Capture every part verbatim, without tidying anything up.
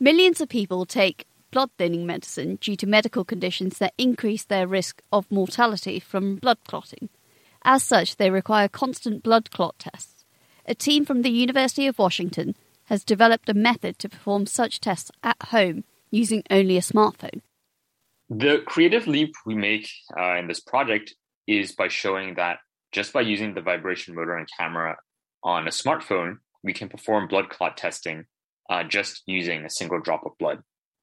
Millions of people take blood-thinning medicine due to medical conditions that increase their risk of mortality from blood clotting. As such, they require constant blood clot tests. A team from the University of Washington has developed a method to perform such tests at home using only a smartphone. The creative leap we make uh, in this project is by showing that just by using the vibration motor and camera on a smartphone, we can perform blood clot testing uh, just using a single drop of blood.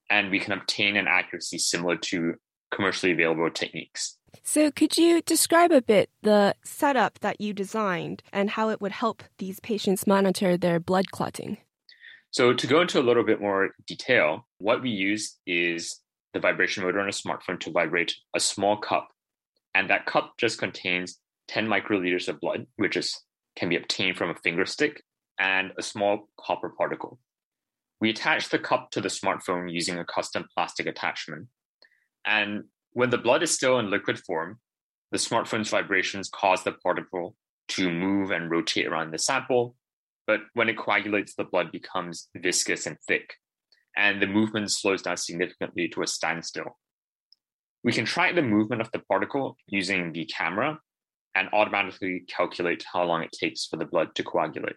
And we can obtain an accuracy similar to commercially available techniques. So could you describe a bit the setup that you designed and how it would help these patients monitor their blood clotting? So to go into a little bit more detail, what we use is the vibration motor on a smartphone to vibrate a small cup. And that cup just contains ten microliters of blood, which is, can be obtained from a finger stick, and a small copper particle. We attach the cup to the smartphone using a custom plastic attachment. And when the blood is still in liquid form, the smartphone's vibrations cause the particle to move and rotate around the sample. But when it coagulates, the blood becomes viscous and thick, and the movement slows down significantly to a standstill. We can track the movement of the particle using the camera and automatically calculate how long it takes for the blood to coagulate.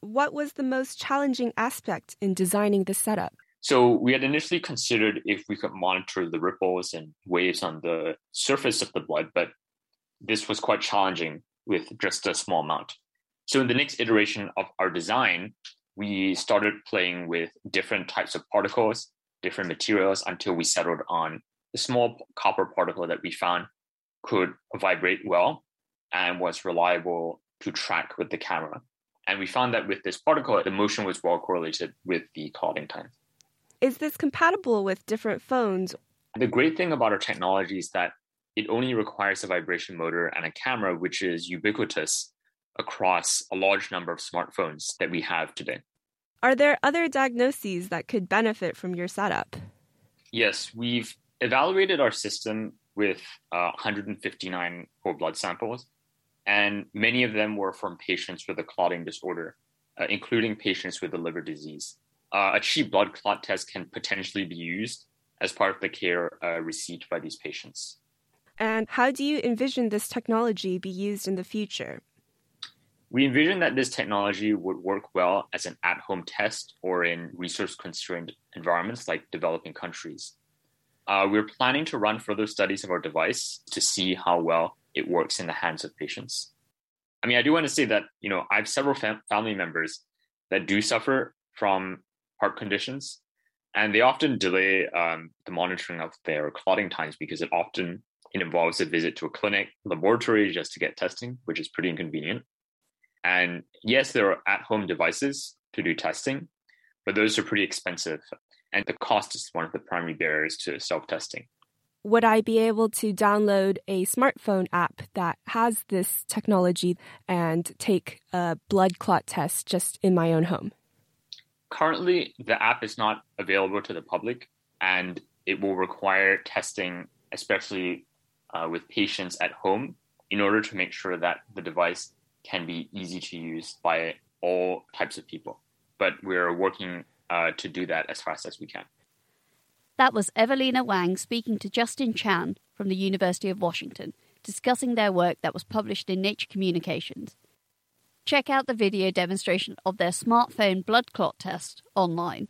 What was the most challenging aspect in designing the setup? So we had initially considered if we could monitor the ripples and waves on the surface of the blood, but this was quite challenging with just a small amount. So in the next iteration of our design, we started playing with different types of particles, different materials, until we settled on a small copper particle that we found could vibrate well and was reliable to track with the camera. And we found that with this particle, the motion was well correlated with the clotting time. Is this compatible with different phones? The great thing about our technology is that it only requires a vibration motor and a camera, which is ubiquitous across a large number of smartphones that we have today. Are there other diagnoses that could benefit from your setup? Yes, we've evaluated our system with uh, one hundred fifty-nine whole blood samples, and many of them were from patients with a clotting disorder, uh, including patients with a liver disease. Uh, a cheap blood clot test can potentially be used as part of the care uh, received by these patients. And how do you envision this technology be used in the future? We envision that this technology would work well as an at-home test or in resource-constrained environments like developing countries. Uh, we're planning to run further studies of our device to see how well it works in the hands of patients. I mean, I do want to say that, you know, I have several fam- family members that do suffer from heart conditions, and they often delay um, the monitoring of their clotting times because it often it involves a visit to a clinic, laboratory, just to get testing, which is pretty inconvenient. And yes, there are at-home devices to do testing, but those are pretty expensive. And the cost is one of the primary barriers to self-testing. Would I be able to download a smartphone app that has this technology and take a blood clot test just in my own home? Currently, the app is not available to the public, and it will require testing, especially uh, with patients at home, in order to make sure that the device can be easy to use by all types of people. But we're working uh, to do that as fast as we can. That was Evelina Wang speaking to Justin Chan from the University of Washington, discussing their work that was published in Nature Communications. Check out the video demonstration of their smartphone blood clot test online.